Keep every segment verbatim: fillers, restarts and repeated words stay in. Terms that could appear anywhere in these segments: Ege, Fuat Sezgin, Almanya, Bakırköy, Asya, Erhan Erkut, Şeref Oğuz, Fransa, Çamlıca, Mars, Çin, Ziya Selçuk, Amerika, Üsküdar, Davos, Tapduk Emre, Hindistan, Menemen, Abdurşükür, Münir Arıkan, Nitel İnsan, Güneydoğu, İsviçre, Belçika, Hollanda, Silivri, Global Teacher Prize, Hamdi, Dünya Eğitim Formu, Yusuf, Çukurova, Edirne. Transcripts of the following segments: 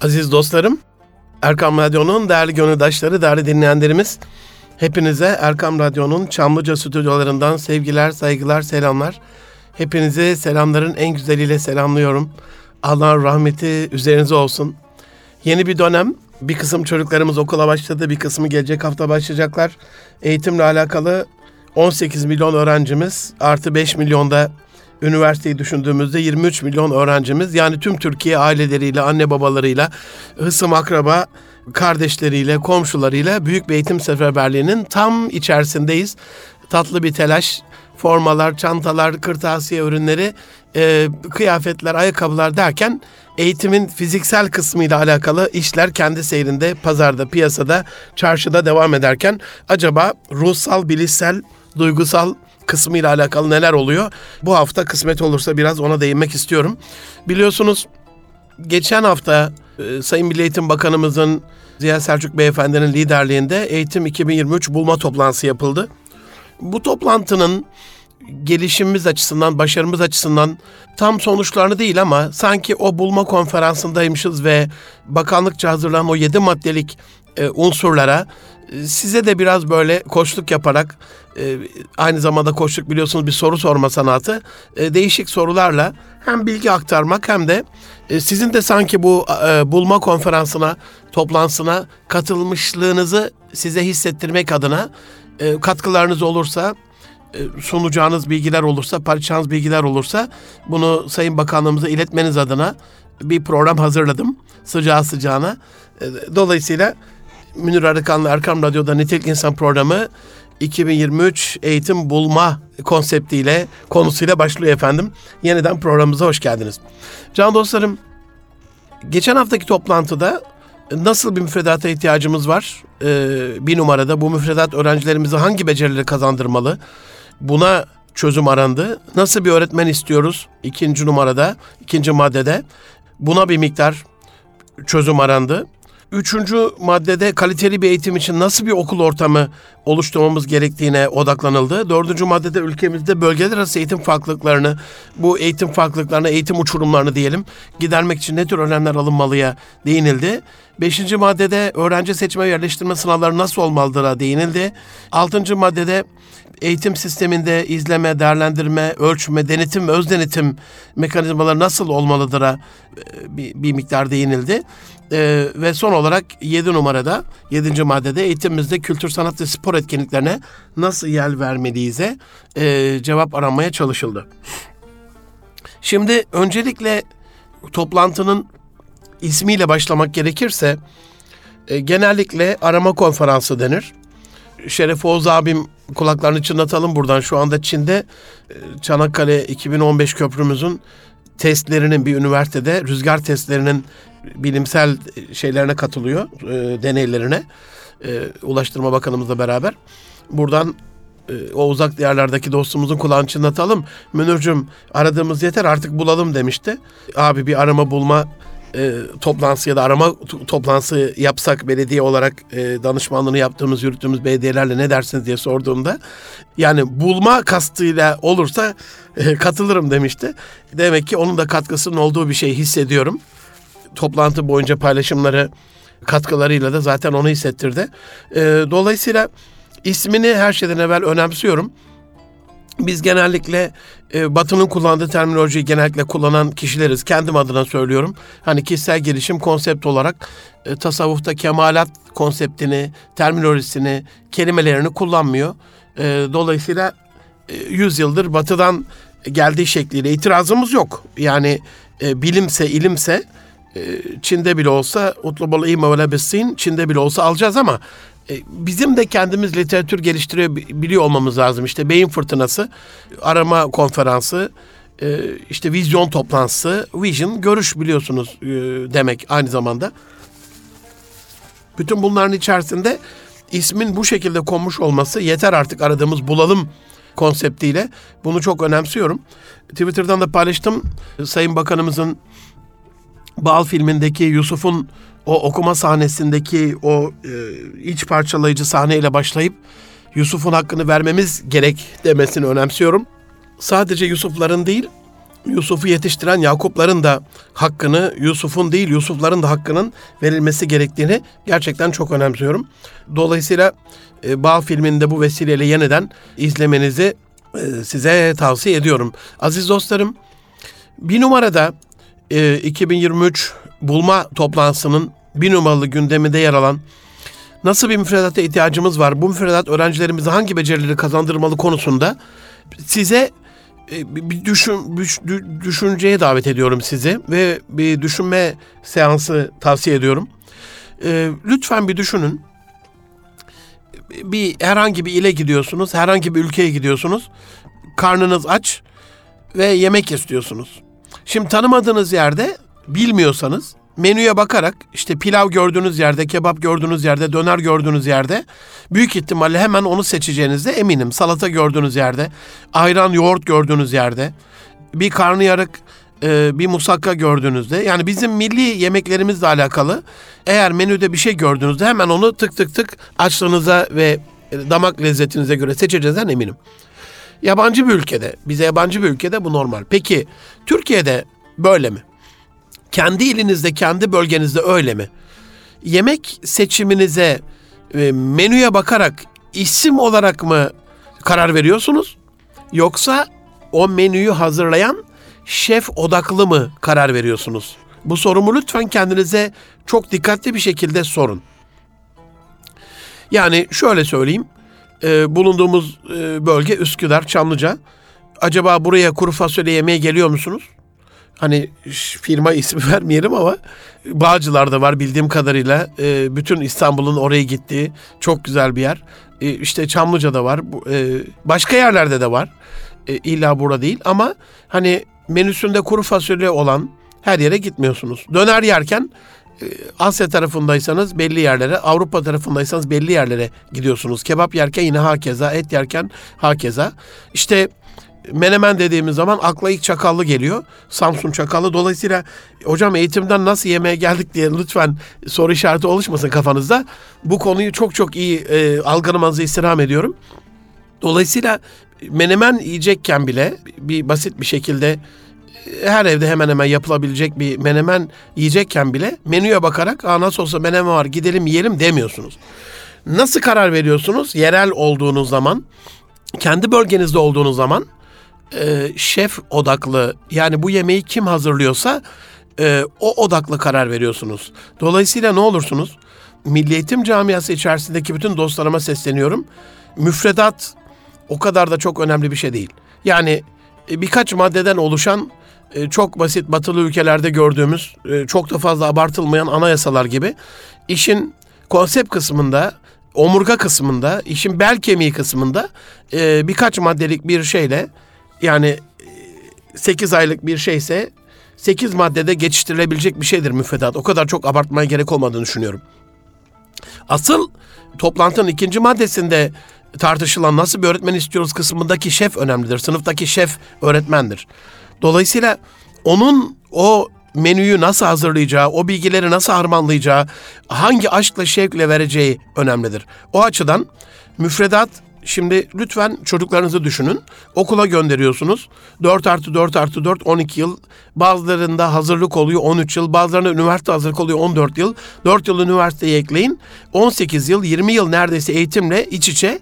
Aziz dostlarım, Erkam Radyo'nun değerli gönüldaşları, değerli dinleyenlerimiz, hepinize Erkam Radyo'nun Çamlıca stüdyolarından sevgiler, saygılar, selamlar. Hepinizi selamların en güzeliyle selamlıyorum. Allah'ın rahmeti üzerinize olsun. Yeni bir dönem, bir kısım çocuklarımız okula başladı, bir kısmı gelecek hafta başlayacaklar. Eğitimle alakalı on sekiz milyon öğrencimiz, artı beş milyonda üniversiteyi düşündüğümüzde yirmi üç milyon öğrencimiz, yani tüm Türkiye aileleriyle, anne babalarıyla, hısım akraba kardeşleriyle, komşularıyla büyük bir eğitim seferberliğinin tam içerisindeyiz. Tatlı bir telaş, formalar, çantalar, kırtasiye ürünleri, e, kıyafetler, ayakkabılar derken eğitimin fiziksel kısmıyla alakalı işler kendi seyrinde, pazarda, piyasada, çarşıda devam ederken acaba ruhsal, bilişsel, duygusal kısmıyla alakalı neler oluyor? Bu hafta kısmet olursa biraz ona değinmek istiyorum. Biliyorsunuz geçen hafta e, Sayın Milli Eğitim Bakanımızın, Ziya Selçuk Beyefendinin liderliğinde Eğitim iki bin yirmi üç bulma toplantısı yapıldı. Bu toplantının gelişimimiz açısından, başarımız açısından tam sonuçlarını değil ama sanki o bulma konferansındaymışız ve bakanlıkça hazırlanan o yedi maddelik e, unsurlara size de biraz böyle koçluk yaparak, aynı zamanda koçluk biliyorsunuz bir soru sorma sanatı, değişik sorularla hem bilgi aktarmak hem de sizin de sanki bu bulma konferansına, toplantısına katılmışlığınızı size hissettirmek adına katkılarınız olursa, sunacağınız bilgiler olursa, paylaşacağınız bilgiler olursa bunu Sayın Bakanlığımıza iletmeniz adına bir program hazırladım sıcağı sıcağına. Dolayısıyla Münir Arıkan'la Erkam Radyo'da Nitel İnsan programı iki bin yirmi üç eğitim bulma konseptiyle, konusuyla başlıyor efendim. Yeniden programımıza hoş geldiniz. Can dostlarım, geçen haftaki toplantıda nasıl bir müfredata ihtiyacımız var? Ee, bir numarada bu müfredat öğrencilerimize hangi becerileri kazandırmalı? Buna çözüm arandı. Nasıl bir öğretmen istiyoruz? İkinci numarada, ikinci maddede buna bir miktar çözüm arandı. Üçüncü maddede kaliteli bir eğitim için nasıl bir okul ortamı oluşturmamız gerektiğine odaklanıldı. Dördüncü maddede ülkemizde bölgeler arası eğitim farklılıklarını, bu eğitim farklılıklarını, eğitim uçurumlarını diyelim, gidermek için ne tür önlemler alınmalıya değinildi. Beşinci maddede öğrenci seçme ve yerleştirme sınavları nasıl olmalıdır'a değinildi. Altıncı maddede eğitim sisteminde izleme, değerlendirme, ölçme, denetim ve öz denetim mekanizmaları nasıl olmalıdır'a bir, bir miktar değinildi. Ee, ve son olarak yedi numarada, yedinci maddede eğitimimizde kültür, sanat ve spor etkinliklerine nasıl yer vermeliyiz'e e, cevap aramaya çalışıldı. Şimdi öncelikle toplantının ismiyle başlamak gerekirse e, genellikle arama konferansı denir. Şeref Oğuz abim, kulaklarını çınlatalım buradan, şu anda Çin'de e, Çanakkale iki bin on beş köprümüzün testlerinin, bir üniversitede rüzgar testlerinin bilimsel şeylerine katılıyor, e, deneylerine. E, Ulaştırma Bakanımızla beraber. Buradan e, o uzak diyarlardaki dostumuzun kulağını çınlatalım. Münir'cüm, aradığımız yeter, artık bulalım demişti. Abi bir arama bulma e, toplantısı ya da arama t- toplantısı yapsak belediye olarak, e, danışmanlığını yaptığımız, yürüttüğümüz belediyelerle ne dersiniz diye sorduğumda, yani bulma kastıyla olursa e, katılırım demişti. Demek ki onun da katkısının olduğu bir şey hissediyorum. Toplantı boyunca paylaşımları, katkılarıyla da zaten onu hissettirdi. E, dolayısıyla ismini her şeyden evvel önemsiyorum. Biz genellikle e, Batı'nın kullandığı terminolojiyi genellikle kullanan kişileriz. Kendim adına söylüyorum. Hani kişisel gelişim konsept olarak e, tasavvufta kemalat konseptini, terminolojisini, kelimelerini kullanmıyor. E, dolayısıyla e, yüzyıldır Batı'dan geldiği şekliyle itirazımız yok. Yani e, bilimse, ilimse, Çin'de bile olsa utlubul ilme ve lebessin, Çin'de bile olsa alacağız ama bizim de kendimiz literatür geliştirebiliyor olmamız lazım. İşte beyin fırtınası, arama konferansı, işte vizyon toplantısı, vision, görüş biliyorsunuz demek aynı zamanda. Bütün bunların içerisinde ismin bu şekilde konmuş olması, yeter artık aradığımız bulalım konseptiyle, bunu çok önemsiyorum. Twitter'dan da paylaştım. Sayın Bakanımızın Bağ filmindeki Yusuf'un o okuma sahnesindeki o e, iç parçalayıcı sahneyle başlayıp Yusuf'un hakkını vermemiz gerek demesini önemsiyorum. Sadece Yusuf'ların değil, Yusuf'u yetiştiren Yakupların da hakkını, Yusuf'un değil Yusuf'ların da hakkının verilmesi gerektiğini gerçekten çok önemsiyorum. Dolayısıyla Bağ filminde bu vesileyle yeniden izlemenizi size tavsiye ediyorum. Aziz dostlarım, bir numarada iki bin yirmi üç bulma toplantısının bir numaralı gündeminde yer alan nasıl bir müfredata ihtiyacımız var, bu müfredat öğrencilerimize hangi becerileri kazandırmalı konusunda size bir düşün, düşünceye davet ediyorum sizi ve bir düşünme seansı tavsiye ediyorum. Lütfen bir düşünün. Bir herhangi bir ile gidiyorsunuz, herhangi bir ülkeye gidiyorsunuz. Karnınız aç ve yemek istiyorsunuz. Şimdi tanımadığınız yerde bilmiyorsanız menüye bakarak işte pilav gördüğünüz yerde, kebap gördüğünüz yerde, döner gördüğünüz yerde büyük ihtimalle hemen onu seçeceğinizde eminim. Salata gördüğünüz yerde, ayran, yoğurt gördüğünüz yerde, bir karnıyarık, bir musakka gördüğünüzde, yani bizim milli yemeklerimizle alakalı eğer menüde bir şey gördüğünüzde hemen onu tık tık tık açlığınıza ve damak lezzetinize göre seçeceğinizden eminim. Yabancı bir ülkede, bize yabancı bir ülkede bu normal. Peki Türkiye'de böyle mi? Kendi ilinizde, kendi bölgenizde öyle mi? Yemek seçiminize menüye bakarak isim olarak mı karar veriyorsunuz? Yoksa o menüyü hazırlayan şef odaklı mı karar veriyorsunuz? Bu sorumu lütfen kendinize çok dikkatli bir şekilde sorun. Yani şöyle söyleyeyim, e, bulunduğumuz e, bölge Üsküdar, Çamlıca. Acaba buraya kuru fasulye yemeye geliyor musunuz? Hani firma ismi vermeyelim ama Bağcılar'da var bildiğim kadarıyla. E, bütün İstanbul'un oraya gittiği çok güzel bir yer. E, işte Çamlıca'da var, e, başka yerlerde de var. E, illa burada değil ama hani menüsünde kuru fasulye olan her yere gitmiyorsunuz. Döner yerken Asya tarafındaysanız belli yerlere, Avrupa tarafındaysanız belli yerlere gidiyorsunuz. Kebap yerken yine hakeza, et yerken hakeza. İşte menemen dediğimiz zaman akla ilk çakallı geliyor. Samsun çakallı. Dolayısıyla hocam eğitimden nasıl yemeğe geldik diye lütfen soru işareti oluşmasın kafanızda. Bu konuyu çok çok iyi e, algılamanızı istirham ediyorum. Dolayısıyla menemen yiyecekken bile bir basit bir şekilde her evde hemen hemen yapılabilecek bir menemen yiyecekken bile menüye bakarak aa nasıl olsa menemen var gidelim yiyelim demiyorsunuz. Nasıl karar veriyorsunuz? Yerel olduğunuz zaman, kendi bölgenizde olduğunuz zaman e, şef odaklı, yani bu yemeği kim hazırlıyorsa e, o odaklı karar veriyorsunuz. Dolayısıyla ne olursunuz? Milli Eğitim Camiası içerisindeki bütün dostlarıma sesleniyorum. Müfredat o kadar da çok önemli bir şey değil. Yani birkaç maddeden oluşan çok basit batılı ülkelerde gördüğümüz çok da fazla abartılmayan anayasalar gibi işin konsept kısmında, omurga kısmında, işin bel kemiği kısmında birkaç maddelik bir şeyle, yani sekiz aylık bir şeyse sekiz maddede geçiştirilebilecek bir şeydir müfredat. O kadar çok abartmaya gerek olmadığını düşünüyorum. Asıl toplantının ikinci maddesinde tartışılan nasıl bir öğretmen istiyoruz kısmındaki şef önemlidir. Sınıftaki şef öğretmendir. Dolayısıyla onun o menüyü nasıl hazırlayacağı, o bilgileri nasıl harmanlayacağı, hangi aşkla şevkle vereceği önemlidir. O açıdan müfredat, şimdi lütfen çocuklarınızı düşünün. Okula gönderiyorsunuz. dört artı dört artı dört on iki yıl. Bazılarında hazırlık oluyor on üç yıl. Bazılarında üniversite hazırlık oluyor on dört yıl. dört yıl üniversiteye ekleyin. on sekiz yıl, yirmi yıl neredeyse eğitimle iç içe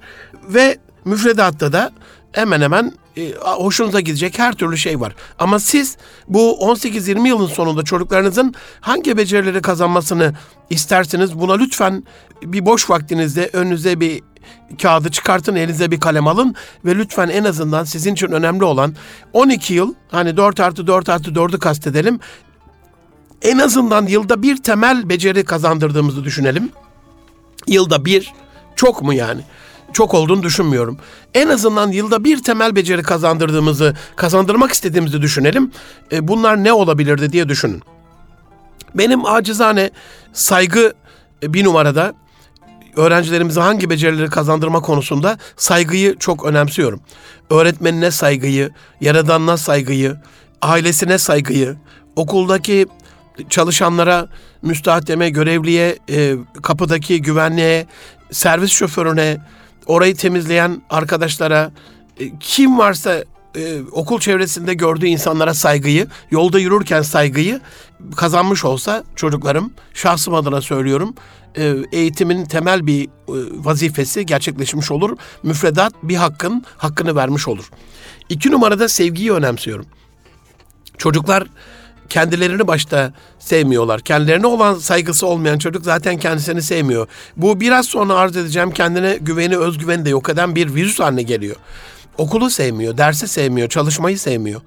ve müfredatta da hemen hemen hoşunuza gidecek her türlü şey var. Ama siz bu on sekiz yirmi yılın sonunda çocuklarınızın hangi becerileri kazanmasını istersiniz? Buna lütfen bir boş vaktinizde önünüze bir kağıdı çıkartın, elinize bir kalem alın ve lütfen en azından sizin için önemli olan on iki yıl, hani dört artı dört artı dördü kastedelim, en azından yılda bir temel beceri kazandırdığımızı düşünelim. Yılda bir çok mu yani? Çok olduğunu düşünmüyorum. En azından yılda bir temel beceri kazandırdığımızı, kazandırmak istediğimizi düşünelim. E, bunlar ne olabilirdi diye düşünün. Benim acizane saygı bir numarada, öğrencilerimize hangi becerileri kazandırma konusunda saygıyı çok önemsiyorum. Öğretmenine saygıyı, yaradanına saygıyı, ailesine saygıyı, okuldaki çalışanlara, müstahdeme, görevliye, e, kapıdaki güvenliğe, servis şoförüne, orayı temizleyen arkadaşlara, kim varsa e, okul çevresinde gördüğü insanlara saygıyı, yolda yürürken saygıyı kazanmış olsa çocuklarım, şahsım adına söylüyorum, e, eğitimin temel bir e, vazifesi gerçekleşmiş olur. Müfredat bir hakkın hakkını vermiş olur. İki numarada sevgiyi önemsiyorum. Çocuklar kendilerini başta sevmiyorlar. Kendilerine olan saygısı olmayan çocuk zaten kendisini sevmiyor. Bu biraz sonra arz edeceğim kendine güveni, özgüveni de yok eden bir virüs haline geliyor. Okulu sevmiyor, dersi sevmiyor, çalışmayı sevmiyor.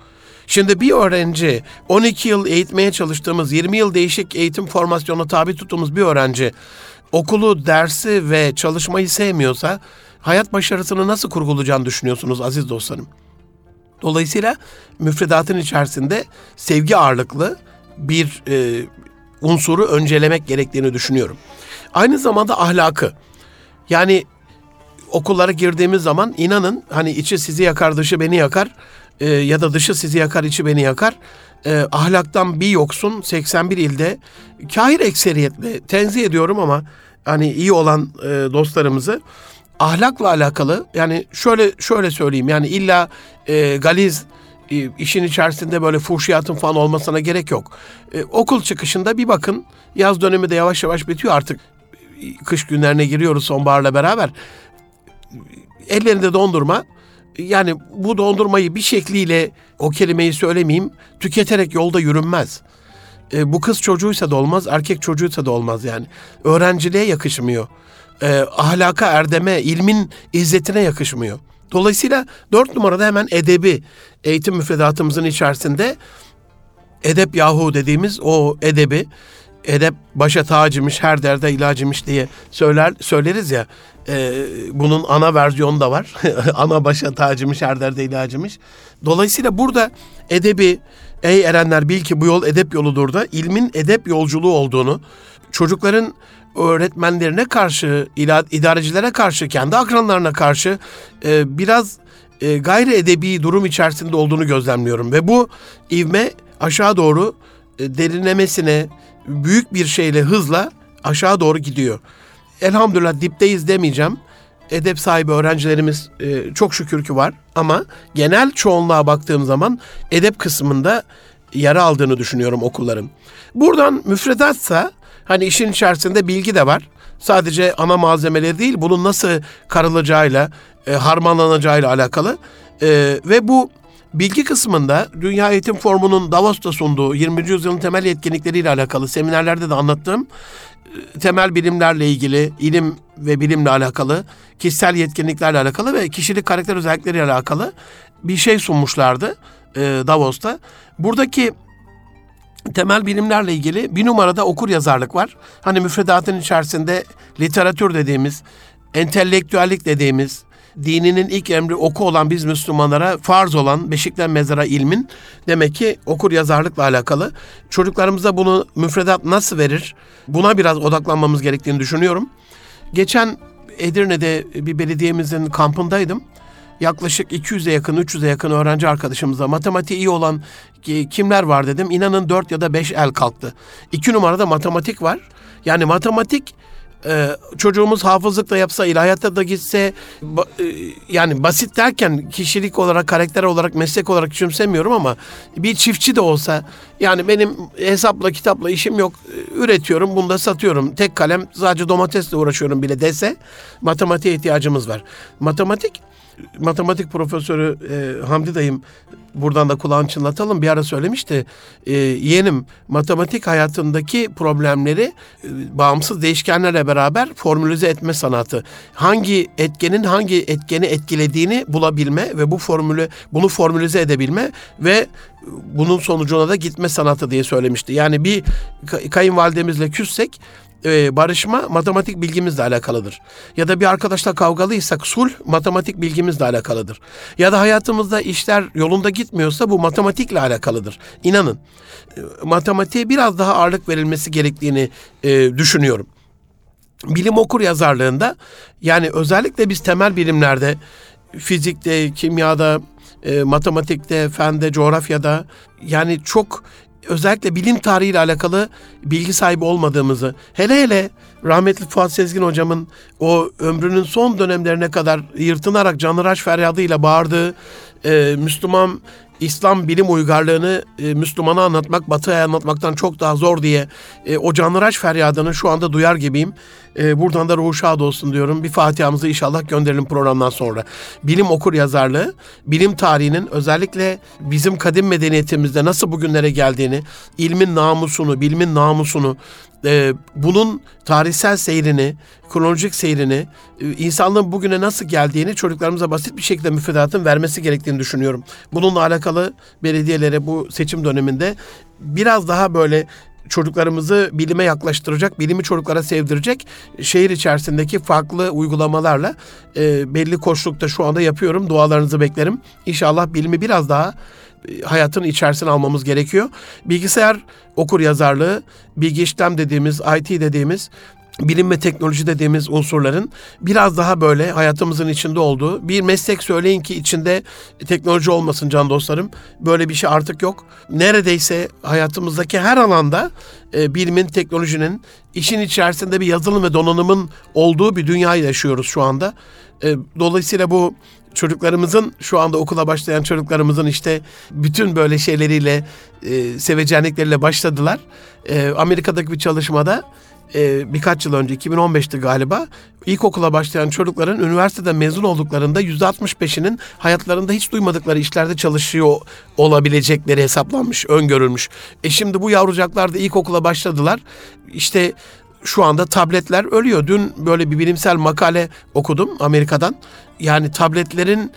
Şimdi bir öğrenci, on iki yıl eğitmeye çalıştığımız, yirmi yıl değişik eğitim formasyonuna tabi tuttuğumuz bir öğrenci okulu, dersi ve çalışmayı sevmiyorsa hayat başarısını nasıl kurgulayacağını düşünüyorsunuz aziz dostlarım? Dolayısıyla müfredatın içerisinde sevgi ağırlıklı bir e, unsuru öncelemek gerektiğini düşünüyorum. Aynı zamanda ahlakı. Yani okullara girdiğimiz zaman inanın hani içi sizi yakar, dışı beni yakar e, ya da dışı sizi yakar, içi beni yakar. E, ahlaktan bir yoksun seksen bir ilde kahir ekseriyetle tenzih ediyorum ama hani iyi olan e, dostlarımızı. Ahlakla alakalı yani şöyle şöyle söyleyeyim yani illa e, galiz e, işin içerisinde böyle fuhşiyatın falan olmasına gerek yok. E, okul çıkışında bir bakın, yaz dönemi de yavaş yavaş bitiyor artık. E, kış günlerine giriyoruz sonbaharla beraber. E, ellerinde dondurma, yani bu dondurmayı bir şekliyle, o kelimeyi söylemeyeyim, tüketerek yolda yürünmez. E, bu kız çocuğuysa da olmaz, erkek çocuğuysa da olmaz yani. Öğrenciliğe yakışmıyor. E, ahlaka, erdeme, ilmin izzetine yakışmıyor. Dolayısıyla dört numarada hemen edebi, eğitim müfredatımızın içerisinde edep yahu dediğimiz o edebi, edep başa tacımış, her derde ilacımış diye söyler söyleriz ya, e, bunun ana versiyonu da var. Ana başa tacımış, her derde ilacımış. Dolayısıyla burada edebi, ey erenler bil ki bu yol edep yoludur da ilmin edep yolculuğu olduğunu, çocukların öğretmenlerine karşı, idarecilere karşı, kendi akranlarına karşı e, biraz e, gayri edebi durum içerisinde olduğunu gözlemliyorum. Ve bu ivme aşağı doğru e, derinlemesine büyük bir şeyle, hızla aşağı doğru gidiyor. Elhamdülillah dipteyiz demeyeceğim. Edep sahibi öğrencilerimiz e, çok şükür ki var ama genel çoğunluğa baktığım zaman edep kısmında yer aldığını düşünüyorum okulların. Buradan müfredatsa hani işin içerisinde bilgi de var. Sadece ana malzemeleri değil, bunun nasıl karılacağıyla, e, harmanlanacağıyla alakalı. E, ve bu bilgi kısmında Dünya Eğitim Formu'nun Davos'ta sunduğu yirminci yüzyılın temel yetkinlikleriyle alakalı seminerlerde de anlattığım e, temel bilimlerle ilgili, ilim ve bilimle alakalı, kişisel yetkinliklerle alakalı ve kişilik karakter özellikleriyle alakalı bir şey sunmuşlardı e, Davos'ta. Buradaki temel bilimlerle ilgili bir numarada okur yazarlık var. Hani müfredatın içerisinde literatür dediğimiz, entelektüellik dediğimiz, dininin ilk emri oku olan biz Müslümanlara farz olan beşikten mezara ilmin, demek ki okur yazarlıkla alakalı. Çocuklarımıza bunu müfredat nasıl verir? Buna biraz odaklanmamız gerektiğini düşünüyorum. Geçen Edirne'de bir belediyemizin kampındaydım. Yaklaşık iki yüze yakın, üç yüze yakın öğrenci arkadaşımıza matematiği iyi olan kimler var dedim. İnanın dört ya da beş el kalktı. iki numarada matematik var. Yani matematik çocuğumuz hafızlıkla yapsa, ilahiyatta da gitse, yani basit derken kişilik olarak, karakter olarak, meslek olarak küçümsemiyorum ama bir çiftçi de olsa, yani benim hesapla kitapla işim yok, üretiyorum, bunu da satıyorum, tek kalem sadece domatesle uğraşıyorum bile dese, matematiğe ihtiyacımız var. Matematik Matematik profesörü e, Hamdi dayım, buradan da kulağını çınlatalım, bir ara söylemişti. E, yeğenim, matematik hayatındaki problemleri e, bağımsız değişkenlerle beraber formülize etme sanatı. Hangi etkenin hangi etkeni etkilediğini bulabilme ve bu formülü bunu formülize edebilme ve bunun sonucuna da gitme sanatı diye söylemişti. Yani bir kayınvalidemizle küssek, Ee, barışma matematik bilgimizle alakalıdır. Ya da bir arkadaşla kavgalıysak sulh matematik bilgimizle alakalıdır. Ya da hayatımızda işler yolunda gitmiyorsa bu matematikle alakalıdır. İnanın, e, matematiğe biraz daha ağırlık verilmesi gerektiğini e, düşünüyorum. Bilim okur yazarlığında, yani özellikle biz temel bilimlerde, fizikte, kimyada, e, matematikte, fende, coğrafyada, yani çok özellikle bilim tarihiyle alakalı bilgi sahibi olmadığımızı, hele hele rahmetli Fuat Sezgin hocamın o ömrünün son dönemlerine kadar yırtınarak canhıraş feryadıyla bağırdığı e, Müslüman İslam bilim uygarlığını e, Müslümana anlatmak, Batı'ya anlatmaktan çok daha zor diye e, o canlı raş feryadını şu anda duyar gibiyim. E, buradan da ruhu şad olsun diyorum. Bir Fatiha'mızı inşallah gönderelim programdan sonra. Bilim okur yazarlığı, bilim tarihinin özellikle bizim kadim medeniyetimizde nasıl bugünlere geldiğini, ilmin namusunu, bilimin namusunu, e, bunun tarihsel seyrini, kronolojik seyrini, e, insanlığın bugüne nasıl geldiğini çocuklarımıza basit bir şekilde müfredatın vermesi gerektiğini düşünüyorum. Bununla alakalı belediyelere bu seçim döneminde biraz daha böyle çocuklarımızı bilime yaklaştıracak, bilimi çocuklara sevdirecek şehir içerisindeki farklı uygulamalarla e, belli koçlukta şu anda yapıyorum. Dualarınızı beklerim. İnşallah bilimi biraz daha e, hayatın içerisine almamız gerekiyor. Bilgisayar okuryazarlığı, bilgi işlem dediğimiz, I T dediğimiz, bilim ve teknoloji dediğimiz unsurların biraz daha böyle hayatımızın içinde olduğu bir meslek söyleyin ki içinde teknoloji olmasın can dostlarım. Böyle bir şey artık yok. Neredeyse hayatımızdaki her alanda e, bilimin, teknolojinin, işin içerisinde bir yazılım ve donanımın olduğu bir dünyayı yaşıyoruz şu anda. E, dolayısıyla bu çocuklarımızın, şu anda okula başlayan çocuklarımızın işte bütün böyle şeyleriyle, e, sevecenlikleriyle başladılar. E, Amerika'daki bir çalışmada Ee, birkaç yıl önce, iki bin on beşti galiba, ilkokula başlayan çocukların üniversiteden mezun olduklarında yüzde altmış beşinin hayatlarında hiç duymadıkları işlerde çalışıyor olabilecekleri hesaplanmış, öngörülmüş. E şimdi bu yavrucaklar da ilkokula başladılar. İşte şu anda tabletler ölüyor. Dün böyle bir bilimsel makale okudum Amerika'dan. Yani tabletlerin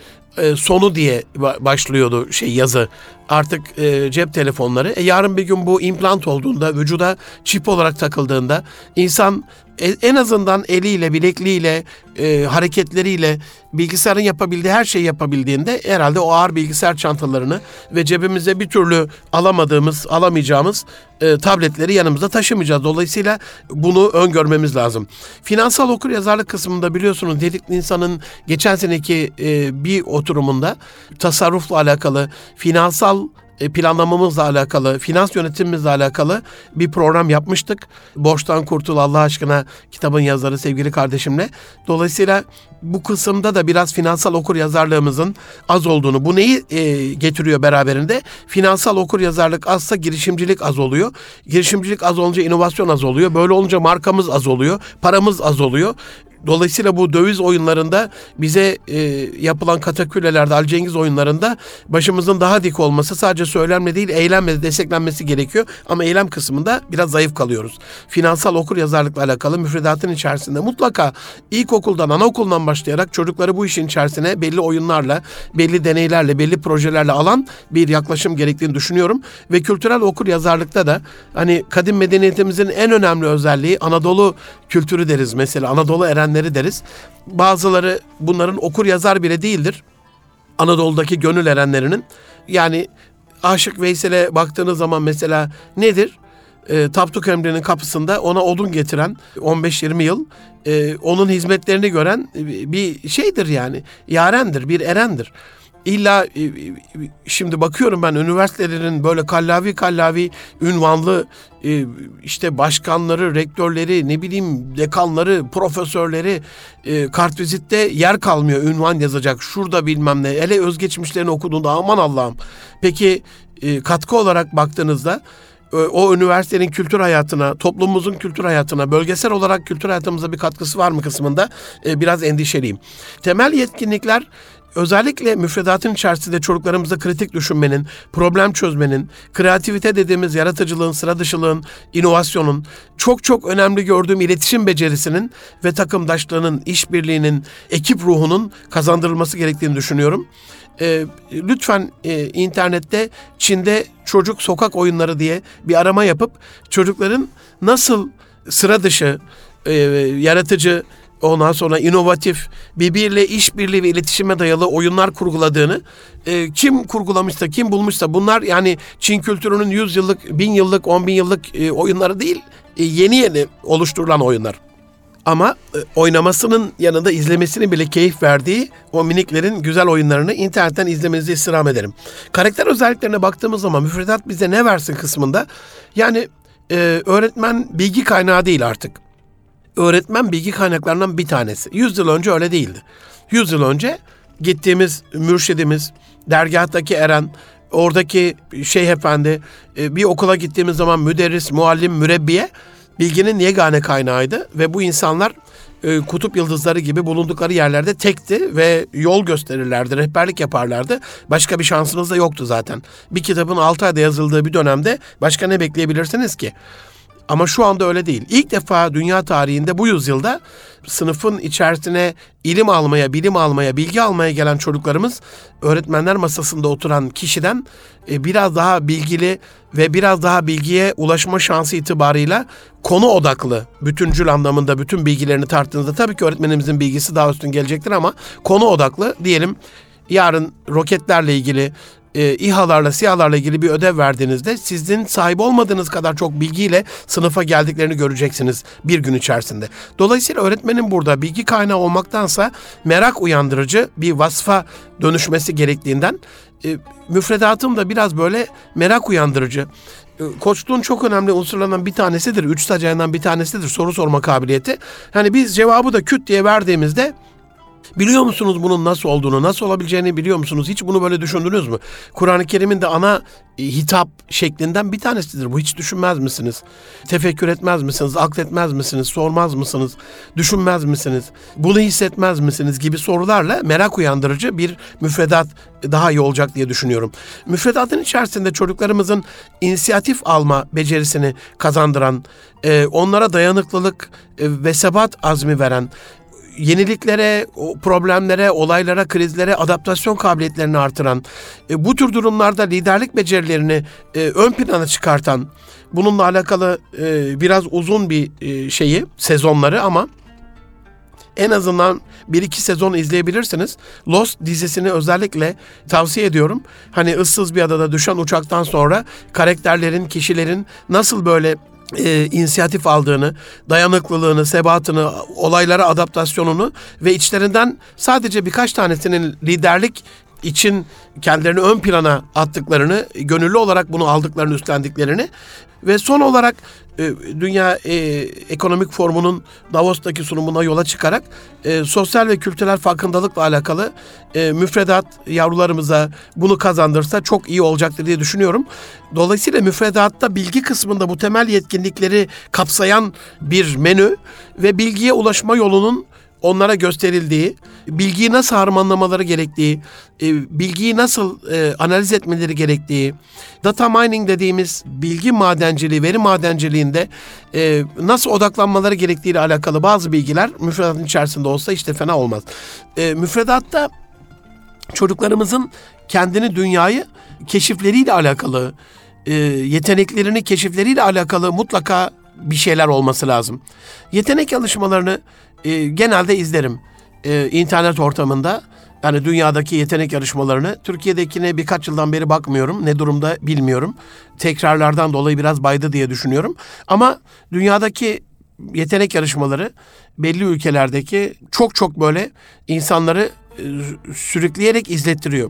sonu diye başlıyordu şey yazı. Artık e, cep telefonları. E, yarın bir gün bu implant olduğunda, vücuda çip olarak takıldığında insan e, en azından eliyle, bilekliğiyle, e, hareketleriyle bilgisayarın yapabildiği her şeyi yapabildiğinde herhalde o ağır bilgisayar çantalarını ve cebimize bir türlü alamadığımız, alamayacağımız e, tabletleri yanımızda taşımayacağız. Dolayısıyla bunu öngörmemiz lazım. Finansal okuryazarlık kısmında biliyorsunuz Nitel İnsan'ın geçen seneki e, bir oturumunda tasarrufla alakalı, finansal planlamamızla alakalı, finans yönetimimizle alakalı bir program yapmıştık. Borçtan Kurtul Allah Aşkına kitabın yazarı sevgili kardeşimle. Dolayısıyla bu kısımda da biraz finansal okuryazarlığımızın az olduğunu, bu neyi e, getiriyor beraberinde? Finansal okuryazarlık azsa girişimcilik az oluyor. Girişimcilik az olunca inovasyon az oluyor. Böyle olunca markamız az oluyor, paramız az oluyor. Dolayısıyla bu döviz oyunlarında bize e, yapılan kataküllelerde, Ali Cengiz oyunlarında başımızın daha dik olması, sadece söylemle değil eylemle desteklenmesi gerekiyor. Ama eylem kısmında biraz zayıf kalıyoruz. Finansal okuryazarlıkla alakalı müfredatın içerisinde mutlaka ilkokuldan, anaokuldan başlayarak çocukları bu işin içerisine belli oyunlarla, belli deneylerle, belli projelerle alan bir yaklaşım gerektiğini düşünüyorum. Ve kültürel okuryazarlıkta da hani kadim medeniyetimizin en önemli özelliği Anadolu kültürü deriz mesela. Anadolu Eren deriz. Bazıları bunların okur yazar bile değildir. Anadolu'daki gönül erenlerinin. Yani Aşık Veysel'e baktığınız zaman mesela nedir? E, Tapduk Emre'nin kapısında ona odun getiren on beş yirmi yıl e, onun hizmetlerini gören bir şeydir yani. Yarendir, bir erendir. İlla şimdi bakıyorum ben üniversitelerin böyle kallavi kallavi ünvanlı işte başkanları, rektörleri, ne bileyim dekanları, profesörleri, kartvizitte yer kalmıyor ünvan yazacak. Şurada bilmem ne. Hele özgeçmişlerini okuduğunda aman Allah'ım. Peki katkı olarak baktığınızda o üniversitenin kültür hayatına, toplumumuzun kültür hayatına, bölgesel olarak kültür hayatımıza bir katkısı var mı kısmında biraz endişeliyim. Temel yetkinlikler özellikle müfredatın içerisinde çocuklarımıza kritik düşünmenin, problem çözmenin, kreativite dediğimiz yaratıcılığın, sıra dışılığın, inovasyonun, çok çok önemli gördüğüm iletişim becerisinin ve takımdaşlığının, işbirliğinin, ekip ruhunun kazandırılması gerektiğini düşünüyorum. E, lütfen e, internette Çin'de çocuk sokak oyunları diye bir arama yapıp çocukların nasıl sıra dışı, e, yaratıcı, ondan sonra inovatif, birbiriyle işbirliği ve iletişime dayalı oyunlar kurguladığını, e, kim kurgulamışsa, kim bulmuşsa bunlar yani Çin kültürünün yüz yıllık, bin yıllık, on bin yıllık e, oyunları değil, e, yeni yeni oluşturulan oyunlar. Ama e, oynamasının yanında izlemesinin bile keyif verdiği o miniklerin güzel oyunlarını internetten izlemenizi istirham ederim. Karakter özelliklerine baktığımız zaman müfredat bize ne versin kısmında, yani e, öğretmen bilgi kaynağı değil artık. Öğretmen bilgi kaynaklarından bir tanesi. yüz yıl önce öyle değildi. yüz yıl önce gittiğimiz mürşidimiz, dergahtaki Eren, oradaki Şeyh Efendi, bir okula gittiğimiz zaman müderris, muallim, mürebbiye bilginin yegane kaynağıydı ve bu insanlar kutup yıldızları gibi bulundukları yerlerde tekti ve yol gösterirlerdi, rehberlik yaparlardı. Başka bir şansımız da yoktu zaten. Bir kitabın altı ayda yazıldığı bir dönemde başka ne bekleyebilirsiniz ki? Ama şu anda öyle değil. İlk defa dünya tarihinde bu yüzyılda sınıfın içerisine ilim almaya, bilim almaya, bilgi almaya gelen çocuklarımız öğretmenler masasında oturan kişiden biraz daha bilgili ve biraz daha bilgiye ulaşma şansı itibarıyla konu odaklı, bütüncül anlamında bütün bilgilerini tarttığınızda tabii ki öğretmenimizin bilgisi daha üstün gelecektir ama konu odaklı diyelim yarın roketlerle ilgili, E, İHA'larla, SİHA'larla ilgili bir ödev verdiğinizde sizin sahip olmadığınız kadar çok bilgiyle sınıfa geldiklerini göreceksiniz bir gün içerisinde. Dolayısıyla öğretmenin burada bilgi kaynağı olmaktansa merak uyandırıcı bir vasfa dönüşmesi gerektiğinden e, müfredatım da biraz böyle merak uyandırıcı. E, koçluğun çok önemli unsurlarından bir tanesidir. Üç sacayından bir tanesidir soru sorma kabiliyeti. Hani biz cevabı da küt diye verdiğimizde biliyor musunuz bunun nasıl olduğunu, nasıl olabileceğini biliyor musunuz? Hiç bunu böyle düşündünüz mü? Kur'an-ı Kerim'in de ana hitap şeklinden bir tanesidir bu. Hiç düşünmez misiniz? Tefekkür etmez misiniz? Akletmez misiniz? Sormaz mısınız? Düşünmez misiniz? Bunu hissetmez misiniz? Gibi sorularla merak uyandırıcı bir müfredat daha iyi olacak diye düşünüyorum. Müfredatın içerisinde çocuklarımızın inisiyatif alma becerisini kazandıran, onlara dayanıklılık ve sebat azmi veren, yeniliklere, problemlere, olaylara, krizlere adaptasyon kabiliyetlerini artıran, bu tür durumlarda liderlik becerilerini ön plana çıkartan, bununla alakalı biraz uzun bir şeyi, sezonları ama en azından bir iki sezon izleyebilirsiniz. Lost dizisini özellikle tavsiye ediyorum. Hani ıssız bir adada düşen uçaktan sonra karakterlerin, kişilerin nasıl böyle E, inisiyatif aldığını, dayanıklılığını, sebatını, olaylara adaptasyonunu ve içlerinden sadece birkaç tanesinin liderlik için kendilerini ön plana attıklarını, gönüllü olarak bunu aldıklarını, üstlendiklerini ve son olarak e, Dünya e, Ekonomik Formu'nun Davos'taki sunumuna yola çıkarak e, sosyal ve kültürel farkındalıkla alakalı e, müfredat yavrularımıza bunu kazandırsa çok iyi olacaktır diye düşünüyorum. Dolayısıyla müfredatta bilgi kısmında bu temel yetkinlikleri kapsayan bir menü ve bilgiye ulaşma yolunun onlara gösterildiği, bilgiyi nasıl harmanlamaları gerektiği, bilgiyi nasıl analiz etmeleri gerektiği, data mining dediğimiz bilgi madenciliği, veri madenciliğinde nasıl odaklanmaları gerektiğiyle alakalı bazı bilgiler müfredatın içerisinde olsa işte fena olmaz. Müfredatta çocuklarımızın kendini, dünyayı keşifleriyle alakalı, yeteneklerini keşifleriyle alakalı mutlaka bir şeyler olması lazım. Yetenek yarışmalarını E, genelde izlerim e, internet ortamında. Yani dünyadaki yetenek yarışmalarını. Türkiye'dekine birkaç yıldan beri bakmıyorum. Ne durumda bilmiyorum. Tekrarlardan dolayı biraz baydı diye düşünüyorum. Ama dünyadaki yetenek yarışmaları belli ülkelerdeki çok çok böyle insanları e, sürükleyerek izlettiriyor.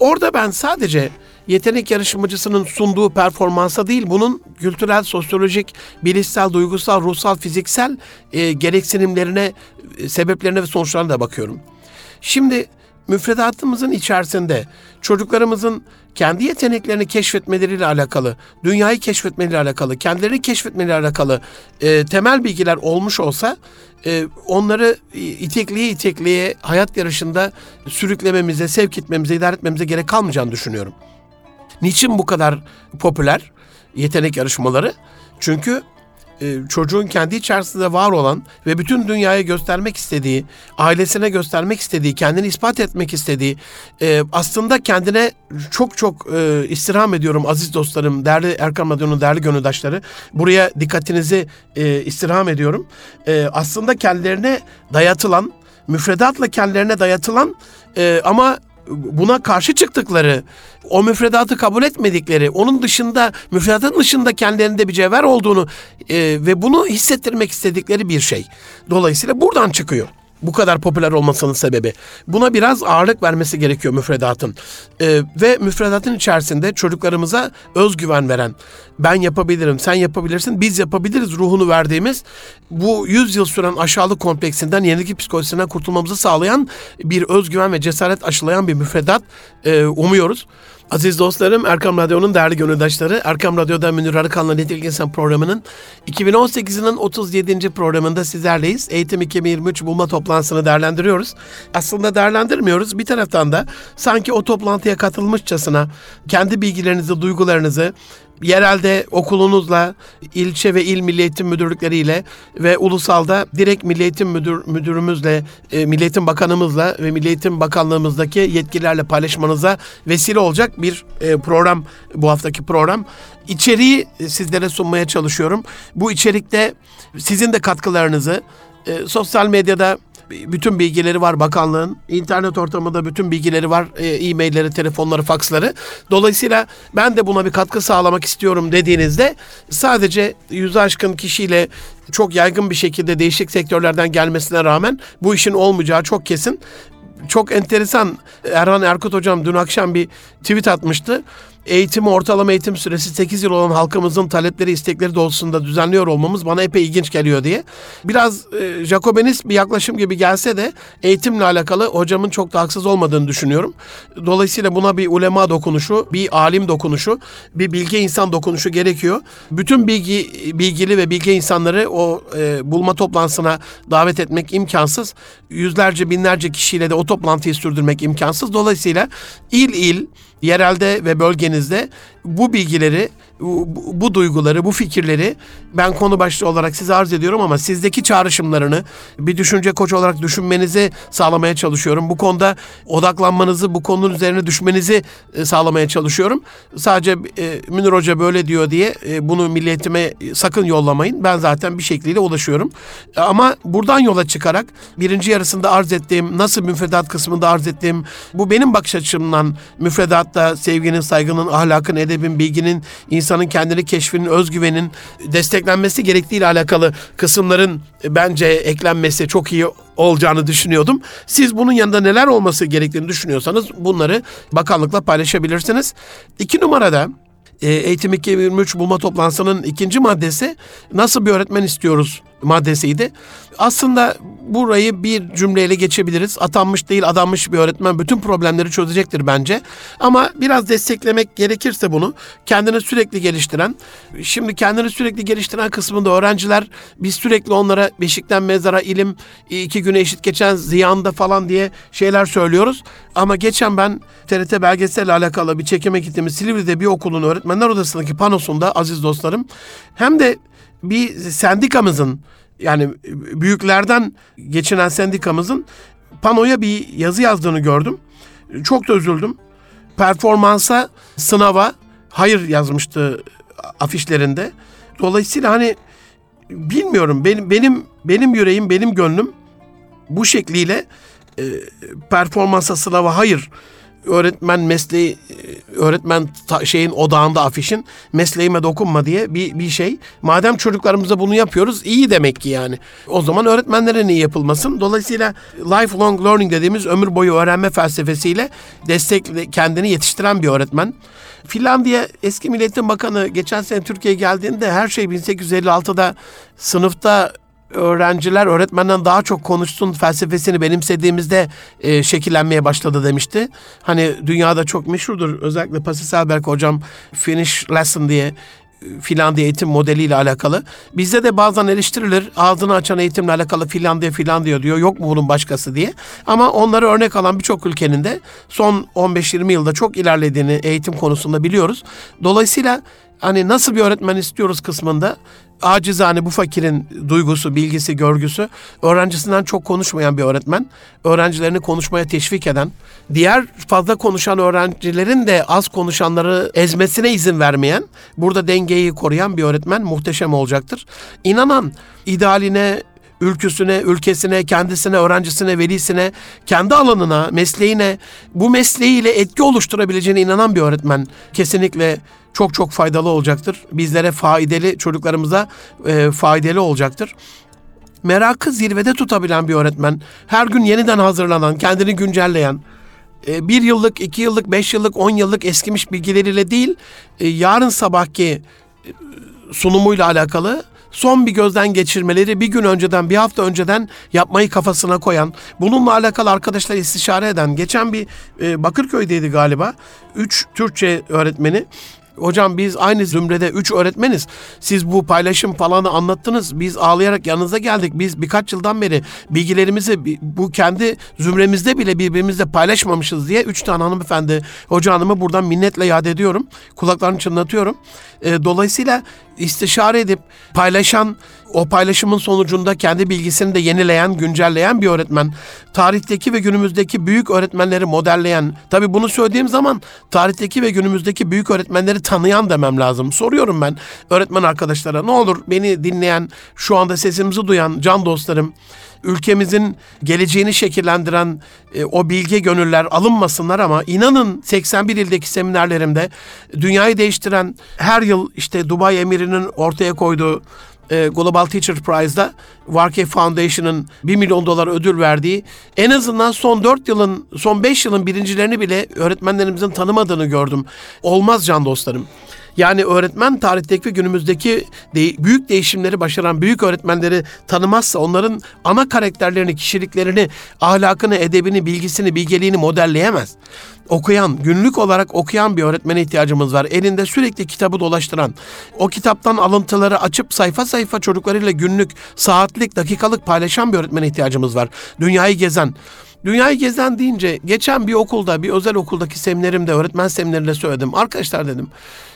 Orada ben sadece yetenek yarışmacısının sunduğu performansa değil, bunun kültürel, sosyolojik, bilişsel, duygusal, ruhsal, fiziksel e, gereksinimlerine, e, sebeplerine ve sonuçlarına da bakıyorum. Şimdi müfredatımızın içerisinde çocuklarımızın kendi yeteneklerini keşfetmeleriyle alakalı, dünyayı keşfetmeleriyle alakalı, kendilerini keşfetmeleriyle alakalı e, temel bilgiler olmuş olsa e, onları itekliye itekliye hayat yarışında sürüklememize, sevk etmemize, idare etmemize gerek kalmayacağını düşünüyorum. Niçin bu kadar popüler yetenek yarışmaları? Çünkü e, çocuğun kendi içerisinde var olan ve bütün dünyaya göstermek istediği, ailesine göstermek istediği, kendini ispat etmek istediği, e, aslında kendine çok çok e, istirham ediyorum aziz dostlarım, değerli Erkam Radyo'nun değerli gönüldaşları. Buraya dikkatinizi e, istirham ediyorum. E, aslında kendilerine dayatılan, müfredatla kendilerine dayatılan e, ama buna karşı çıktıkları, o müfredatı kabul etmedikleri, onun dışında, müfredatın dışında kendilerinde bir cevher olduğunu e, ve bunu hissettirmek istedikleri bir şey. Dolayısıyla buradan çıkıyor. bu kadar popüler olmasının sebebi. Buna biraz ağırlık vermesi gerekiyor müfredatın. Ee, ve müfredatın içerisinde çocuklarımıza özgüven veren, ben yapabilirim, sen yapabilirsin, biz yapabiliriz ruhunu verdiğimiz, bu yüz yıl süren aşağılık kompleksinden, yenilgi psikolojisinden kurtulmamızı sağlayan bir özgüven ve cesaret aşılayan bir müfredat e, umuyoruz. Aziz dostlarım, Erkam Radyo'nun değerli gönüldaşları, Erkam Radyo'da Münir Arıkan'la Nitel İnsan programının iki bin on sekizinin otuz yedinci programında sizlerleyiz. Eğitim iki bin yirmi üç bulma toplantısını değerlendiriyoruz. Aslında değerlendirmiyoruz. Bir taraftan da sanki o toplantıya katılmışçasına kendi bilgilerinizi, duygularınızı yerelde okulunuzla, ilçe ve il Milli Eğitim Müdürlükleriyle ve ulusalda direkt Milli Eğitim Müdür, Müdürümüzle, e, Milli Eğitim Bakanımızla ve Milli Eğitim Bakanlığımızdaki yetkililerle paylaşmanıza vesile olacak bir e, program, bu haftaki program. İçeriği sizlere sunmaya çalışıyorum. Bu içerikte sizin de katkılarınızı, e, sosyal medyada bütün bilgileri var bakanlığın. İnternet ortamında bütün bilgileri var. E-mailleri, telefonları, faksları. Dolayısıyla ben de buna bir katkı sağlamak istiyorum dediğinizde sadece yüzü aşkın kişiyle çok yaygın bir şekilde değişik sektörlerden gelmesine rağmen bu işin olmayacağı çok kesin. Çok enteresan. Erhan Erkut hocam dün akşam bir tweet atmıştı. Eğitimi ortalama eğitim süresi sekiz yıl olan halkımızın talepleri, istekleri doğrultusunda düzenliyor olmamız bana epey ilginç geliyor diye. Biraz e, Jacobenist bir yaklaşım gibi gelse de eğitimle alakalı hocamın çok da haksız olmadığını düşünüyorum. Dolayısıyla buna bir ulema dokunuşu, bir alim dokunuşu, bir bilge insan dokunuşu gerekiyor. Bütün bilgi bilgili ve bilge insanları o e, bulma toplantısına davet etmek imkansız. Yüzlerce, binlerce kişiyle de o toplantıyı sürdürmek imkansız. Dolayısıyla il il, yerelde ve bölgenizde bu bilgileri, bu, bu duyguları, bu fikirleri ben konu başlığı olarak size arz ediyorum ama sizdeki çağrışımlarını bir düşünce koçu olarak düşünmenizi sağlamaya çalışıyorum. Bu konuda odaklanmanızı, bu konunun üzerine düşmenizi sağlamaya çalışıyorum. Sadece e, Münir Hoca böyle diyor diye e, bunu Milli Eğitim'e sakın yollamayın. Ben zaten bir şekliyle ulaşıyorum. Ama buradan yola çıkarak birinci yarısında arz ettiğim, nasıl müfredat kısmında arz ettiğim, bu benim bakış açımdan müfredatta sevginin, saygının, ahlakın, edebin, bilginin, insanın kendini keşfinin, özgüvenin desteklenmesi gerektiğiyle alakalı kısımların bence eklenmesi çok iyi olacağını düşünüyordum. Siz bunun yanında neler olması gerektiğini düşünüyorsanız bunları bakanlıkla paylaşabilirsiniz. İki numarada Eğitim iki bin yirmi üç bulma toplantısının ikinci maddesi nasıl bir öğretmen istiyoruz maddesiydi. Aslında burayı bir cümleyle geçebiliriz. Atanmış değil adanmış bir öğretmen bütün problemleri çözecektir bence. Ama biraz desteklemek gerekirse bunu kendini sürekli geliştiren, şimdi kendini sürekli geliştiren kısmında öğrenciler biz sürekli onlara beşikten mezara ilim iki güne eşit geçen ziyanda falan diye şeyler söylüyoruz. Ama geçen ben T R T belgeselle alakalı bir çekime gittiğimiz Silivri'de bir okulun öğretmenler odasındaki panosunda aziz dostlarım hem de bir sendikamızın yani büyüklerden geçinen sendikamızın panoya bir yazı yazdığını gördüm. Çok da üzüldüm. Performansa, sınava hayır yazmıştı afişlerinde. Dolayısıyla hani bilmiyorum benim benim benim yüreğim, benim gönlüm bu şekliyle e, performansa, sınava hayır. Öğretmen mesleği, öğretmen şeyin odağında afişin mesleğime dokunma diye bir, bir şey. Madem çocuklarımıza bunu yapıyoruz iyi demek ki yani. O zaman öğretmenlere niye yapılmasın? Dolayısıyla lifelong learning dediğimiz ömür boyu öğrenme felsefesiyle destekli kendini yetiştiren bir öğretmen. Finlandiya eski Milli Eğitim Bakanı geçen sene Türkiye'ye geldiğinde her şey bin sekiz yüz elli altıda sınıfta öğrenciler öğretmenden daha çok konuşsun felsefesini benimsediğimizde e, şekillenmeye başladı demişti. Hani dünyada çok meşhurdur. Özellikle Pasi Selberg hocam Finish Lesson diye Finlandiya eğitim modeliyle alakalı. Bizde de bazen eleştirilir. Ağzını açan eğitimle alakalı Finlandiya Finlandiya diyor. Yok mu bunun başkası diye. Ama onları örnek alan birçok ülkenin de son on beş yirmi yılda çok ilerlediğini eğitim konusunda biliyoruz. Dolayısıyla hani nasıl bir öğretmen istiyoruz kısmında acizane bu fakirin duygusu, bilgisi, görgüsü öğrencisinden çok konuşmayan bir öğretmen, öğrencilerini konuşmaya teşvik eden, diğer fazla konuşan öğrencilerin de az konuşanları ezmesine izin vermeyen, burada dengeyi koruyan bir öğretmen muhteşem olacaktır. İnanan, idealine, ülküsüne, ülkesine, kendisine, öğrencisine, velisine, kendi alanına, mesleğine, bu mesleğiyle etki oluşturabileceğine inanan bir öğretmen kesinlikle çok çok faydalı olacaktır. Bizlere faydalı, çocuklarımıza e, faydalı olacaktır. merakı zirvede tutabilen bir öğretmen, her gün yeniden hazırlanan, kendini güncelleyen, bir yıllık, iki yıllık, beş yıllık, on yıllık eskimiş bilgileriyle değil, yarın sabahki sunumuyla alakalı son bir gözden geçirmeleri bir gün önceden, bir hafta önceden yapmayı kafasına koyan, bununla alakalı arkadaşlar istişare eden, geçen bir Bakırköy'deydi galiba, üç Türkçe öğretmeni, hocam biz aynı zümrede üç öğretmeniz. Siz bu paylaşım falanı anlattınız. Biz ağlayarak yanınıza geldik. Biz birkaç yıldan beri bilgilerimizi bu kendi zümremizde bile birbirimizle paylaşmamışız diye üç tane hanımefendi, hoca hanımı buradan minnetle yad ediyorum. Kulaklarını çınlatıyorum. E, dolayısıyla istişare edip paylaşan, o paylaşımın sonucunda kendi bilgisini de yenileyen, güncelleyen bir öğretmen. Tarihteki ve günümüzdeki büyük öğretmenleri modelleyen, tabii bunu söylediğim zaman tarihteki ve günümüzdeki büyük öğretmenleri tanıyan demem lazım. Soruyorum ben öğretmen arkadaşlara, ne olur beni dinleyen, şu anda sesimizi duyan can dostlarım, ülkemizin geleceğini şekillendiren e, o bilge gönüller alınmasınlar ama inanın seksen bir ildeki seminerlerimde dünyayı değiştiren, her yıl işte Dubai Emiri'nin ortaya koyduğu e, Global Teacher Prize'da Warke Foundation'ın bir milyon dolar ödül verdiği, en azından son dört yılın, son beş yılın birincilerini bile öğretmenlerimizin tanımadığını gördüm. Olmaz can dostlarım. Yani öğretmen tarihteki ve günümüzdeki de- büyük değişimleri başaran büyük öğretmenleri tanımazsa, onların ana karakterlerini, kişiliklerini, ahlakını, edebini, bilgisini, bilgeliğini modelleyemez. Okuyan, günlük olarak okuyan bir öğretmene ihtiyacımız var. Elinde sürekli kitabı dolaştıran, o kitaptan alıntıları açıp sayfa sayfa çocuklarıyla günlük, saatlik, dakikalık paylaşan bir öğretmene ihtiyacımız var. Dünyayı gezen. Dünyayı gezen deyince, geçen bir okulda, bir özel okuldaki seminerimde, öğretmen seminerinde söyledim. Arkadaşlar dedim,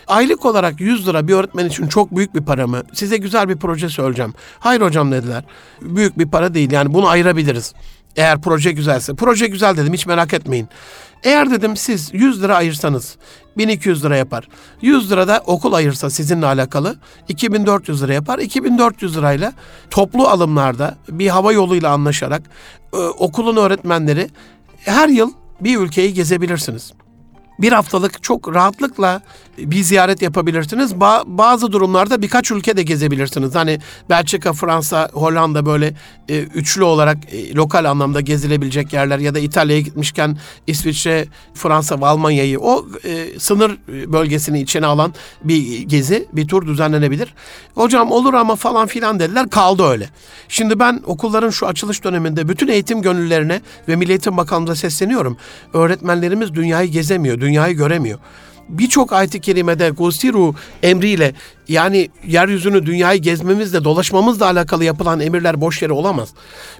aylık olarak yüz lira bir öğretmen için çok büyük bir para mı? Size güzel bir proje söyleyeceğim. Hayır hocam dediler. Büyük bir para değil, yani bunu ayırabiliriz. Eğer proje güzelse. Proje güzel dedim, hiç merak etmeyin. Eğer dedim siz yüz lira ayırsanız bin iki yüz lira yapar. yüz lira da okul ayırsa sizinle alakalı iki bin dört yüz lira yapar. iki bin dört yüz lirayla toplu alımlarda bir hava yoluyla anlaşarak e, okulun öğretmenleri her yıl bir ülkeyi gezebilirsiniz. Bir haftalık çok rahatlıkla bir ziyaret yapabilirsiniz. Ba- bazı durumlarda birkaç ülke de gezebilirsiniz. Hani Belçika, Fransa, Hollanda böyle e, üçlü olarak e, lokal anlamda gezilebilecek yerler ya da İtalya'ya gitmişken İsviçre, Fransa ve Almanya'yı, o e, sınır bölgesini içine alan bir gezi, bir tur düzenlenebilir. Hocam olur ama falan filan dediler, kaldı öyle. Şimdi ben okulların şu açılış döneminde bütün eğitim gönüllülerine ve Milli Eğitim Bakanlığı'na sesleniyorum. Öğretmenlerimiz dünyayı gezemiyor, dünyayı göremiyor. Birçok ayet-i kerimede gusiru emriyle, yani yeryüzünü, dünyayı gezmemizle, dolaşmamızla alakalı yapılan emirler boş yere olamaz.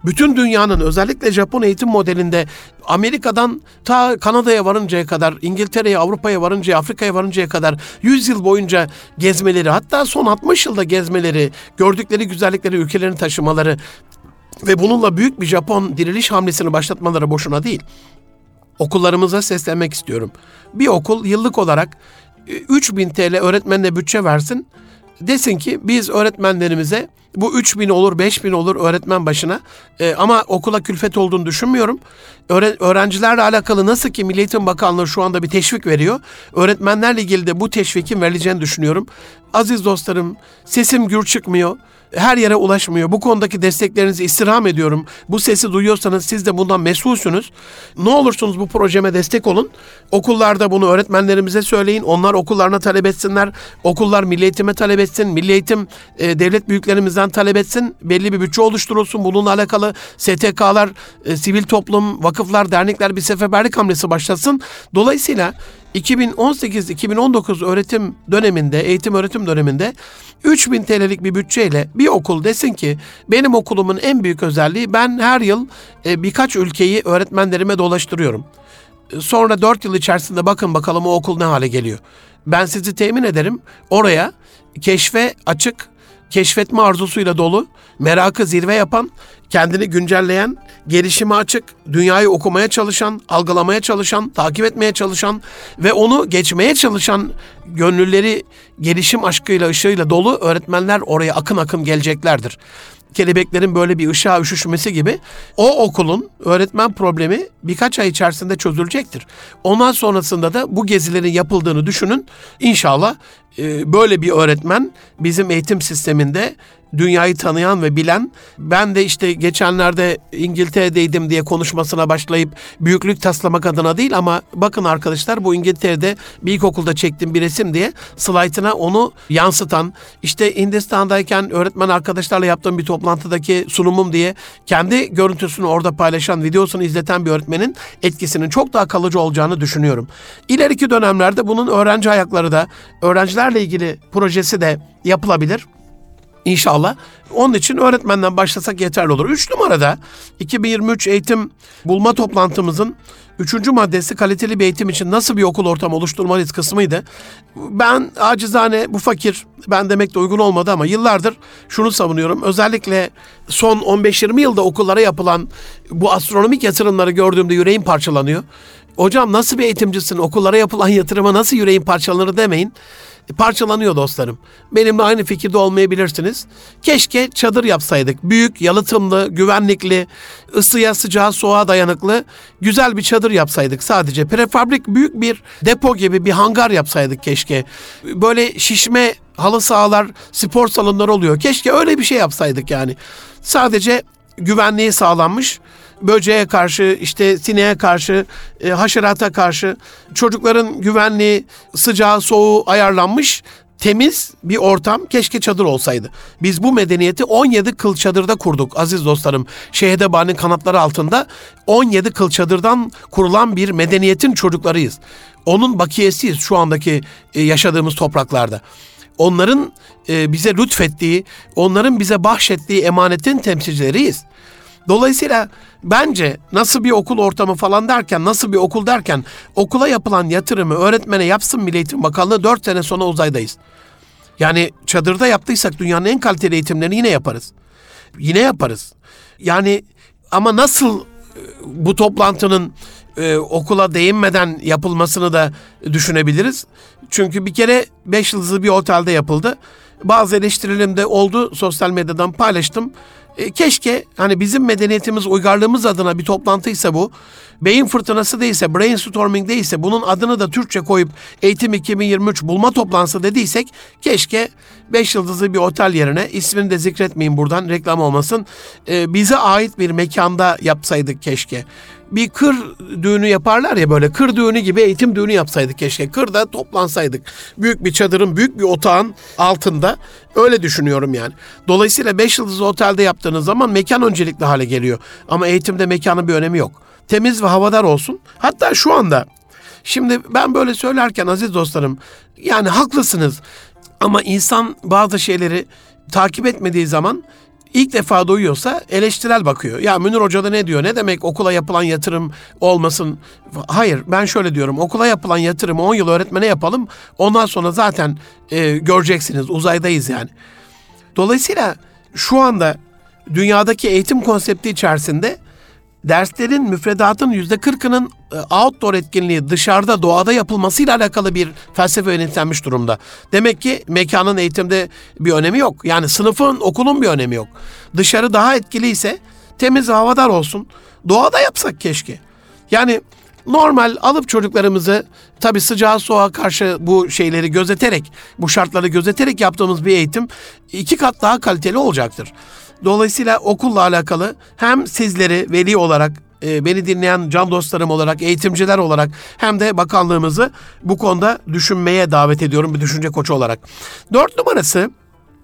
Bütün dünyanın, özellikle Japon eğitim modelinde, Amerika'dan ta Kanada'ya varıncaya kadar, İngiltere'ye, Avrupa'ya varıncaya, Afrika'ya varıncaya kadar yüz yıl boyunca gezmeleri, hatta son altmış yılda gezmeleri, gördükleri güzellikleri ülkelerini taşımaları ve bununla büyük bir Japon diriliş hamlesini başlatmaları boşuna değil. Okullarımıza seslenmek istiyorum. Bir okul yıllık olarak üç bin TL öğretmenine bütçe versin. Desin ki biz öğretmenlerimize, bu üç bin olur, beş bin olur öğretmen başına e, ama okula külfet olduğunu düşünmüyorum. Öğre, öğrencilerle alakalı nasıl ki Milli Eğitim Bakanlığı şu anda bir teşvik veriyor, öğretmenlerle ilgili de bu teşvikin verileceğini düşünüyorum. Aziz dostlarım, sesim gür çıkmıyor, her yere ulaşmıyor. Bu konudaki desteklerinizi istirham ediyorum. Bu sesi duyuyorsanız siz de bundan mesulsünüz. Ne olursunuz bu projeme destek olun. Okullarda bunu öğretmenlerimize söyleyin. Onlar okullarına talep etsinler. Okullar Milli Eğitim'e talep etsin. Milli Eğitim e, devlet büyüklerimizden talep etsin. Belli bir bütçe oluşturulsun. Bununla alakalı S T K'lar, e, sivil toplum, vakıflar, dernekler bir seferberlik hamlesi başlasın. Dolayısıyla iki bin on sekiz iki bin on dokuz öğretim döneminde, eğitim öğretim döneminde üç bin TL'lik bir bütçeyle bir okul desin ki benim okulumun en büyük özelliği, ben her yıl birkaç ülkeyi öğretmenlerime dolaştırıyorum. Sonra dört yıl içerisinde bakın bakalım o okul ne hale geliyor. Ben sizi temin ederim, oraya keşfe açık, keşfetme arzusuyla dolu, merakı zirve yapan, kendini güncelleyen, gelişime açık, dünyayı okumaya çalışan, algılamaya çalışan, takip etmeye çalışan ve onu geçmeye çalışan gönülleri gelişim aşkıyla, ışığıyla dolu öğretmenler oraya akın akın geleceklerdir. Kelebeklerin böyle bir ışığa üşüşmesi gibi o okulun öğretmen problemi birkaç ay içerisinde çözülecektir. Ondan sonrasında da bu gezilerin yapıldığını düşünün. İnşallah e, böyle bir öğretmen bizim eğitim sisteminde dünyayı tanıyan ve bilen, ben de işte geçenlerde İngiltere'deydim diye konuşmasına başlayıp büyüklük taslamak adına değil ama bakın arkadaşlar bu İngiltere'de bir ilkokulda çektiğim bir resim diye slaytına onu yansıtan, işte Hindistan'dayken öğretmen arkadaşlarla yaptığım bir toplantıdaki sunumum diye kendi görüntüsünü orada paylaşan, videosunu izleten bir öğretmenin etkisinin çok daha kalıcı olacağını düşünüyorum. İleriki dönemlerde bunun öğrenci ayakları da, öğrencilerle ilgili projesi de yapılabilir. İnşallah. Onun için öğretmenden başlasak yeterli olur. Üç numarada iki bin yirmi üç eğitim bulma toplantımızın üçüncü maddesi kaliteli bir eğitim için nasıl bir okul ortamı oluşturmalıyız kısmıydı. Ben acizane bu fakir, ben demek de uygun olmadı ama yıllardır şunu savunuyorum. Özellikle son on beş yirmi yılda okullara yapılan bu astronomik yatırımları gördüğümde yüreğim parçalanıyor. Hocam nasıl bir eğitimcisin, okullara yapılan yatırıma nasıl yüreğin parçalanır demeyin. Parçalanıyor dostlarım. Benimle aynı fikirde olmayabilirsiniz. Keşke çadır yapsaydık. Büyük, yalıtımlı, güvenlikli, ısıya, sıcağa, soğuğa dayanıklı güzel bir çadır yapsaydık sadece. Prefabrik büyük bir depo gibi bir hangar yapsaydık keşke. Böyle şişme halı sahalar, spor salonları oluyor. Keşke öyle bir şey yapsaydık yani. Sadece güvenliği sağlanmış, böceğe karşı, işte sineğe karşı, e, haşerata karşı çocukların güvenliği, sıcağı, soğuğu ayarlanmış temiz bir ortam. Keşke çadır olsaydı. Biz bu medeniyeti on yedi kıl çadırda kurduk aziz dostlarım. Şehidebani'nin kanatları altında on yedi kıl çadırdan kurulan bir medeniyetin çocuklarıyız. Onun bakiyesiyiz şu andaki e, yaşadığımız topraklarda. Onların e, bize lütfettiği, onların bize bahşettiği emanetin temsilcileriyiz. Dolayısıyla bence nasıl bir okul ortamı falan derken, nasıl bir okul derken okula yapılan yatırımı öğretmene yapsın Milli Eğitim Bakanlığı, dört sene sonra uzaydayız. Yani çadırda yaptıysak dünyanın en kaliteli eğitimlerini yine yaparız. Yine yaparız. Yani ama nasıl bu toplantının e, okula değinmeden yapılmasını da düşünebiliriz. Çünkü bir kere beş yıldızlı bir otelde yapıldı. Bazı eleştirilerim de oldu. Sosyal medyadan paylaştım. E, keşke hani bizim medeniyetimiz, uygarlığımız adına bir toplantıysa bu, beyin fırtınası değilse, brainstorming değilse, bunun adını da Türkçe koyup Eğitim iki bin yirmi üç bulma toplantısı dediysek, keşke beş yıldızlı bir otel yerine, ismini de zikretmeyeyim buradan, reklam olmasın, e, bize ait bir mekanda yapsaydık keşke. Bir kır düğünü yaparlar ya, böyle kır düğünü gibi eğitim düğünü yapsaydık keşke. Kırda toplansaydık. Büyük bir çadırın, büyük bir otağın altında. Öyle düşünüyorum yani. Dolayısıyla beş yıldızlı otelde yaptığınız zaman mekan öncelikli hale geliyor. Ama eğitimde mekanın bir önemi yok. Temiz ve havadar olsun. Hatta şu anda, şimdi ben böyle söylerken aziz dostlarım, yani haklısınız. Ama insan bazı şeyleri takip etmediği zaman İlk defa duyuyorsa eleştirel bakıyor. Ya Münir Hoca da ne diyor? Ne demek okula yapılan yatırım olmasın? Hayır, ben şöyle diyorum. Okula yapılan yatırımı on yıl öğretmene yapalım. Ondan sonra zaten e, göreceksiniz. Uzaydayız yani. Dolayısıyla şu anda dünyadaki eğitim konsepti içerisinde derslerin, müfredatın yüzde kırkının outdoor etkinliği, dışarıda, doğada yapılmasıyla alakalı bir felsefe yönetlenmiş durumda. Demek ki mekanın eğitimde bir önemi yok. Yani sınıfın, okulun bir önemi yok. Dışarı daha etkiliyse temiz havadar olsun. Doğada yapsak keşke. Yani normal alıp çocuklarımızı, tabii sıcağa soğuğa karşı bu şeyleri gözeterek, bu şartları gözeterek yaptığımız bir eğitim iki kat daha kaliteli olacaktır. Dolayısıyla okulla alakalı hem sizleri veli olarak, beni dinleyen can dostlarım olarak, eğitimciler olarak hem de bakanlığımızı bu konuda düşünmeye davet ediyorum bir düşünce koçu olarak. Dört numarası,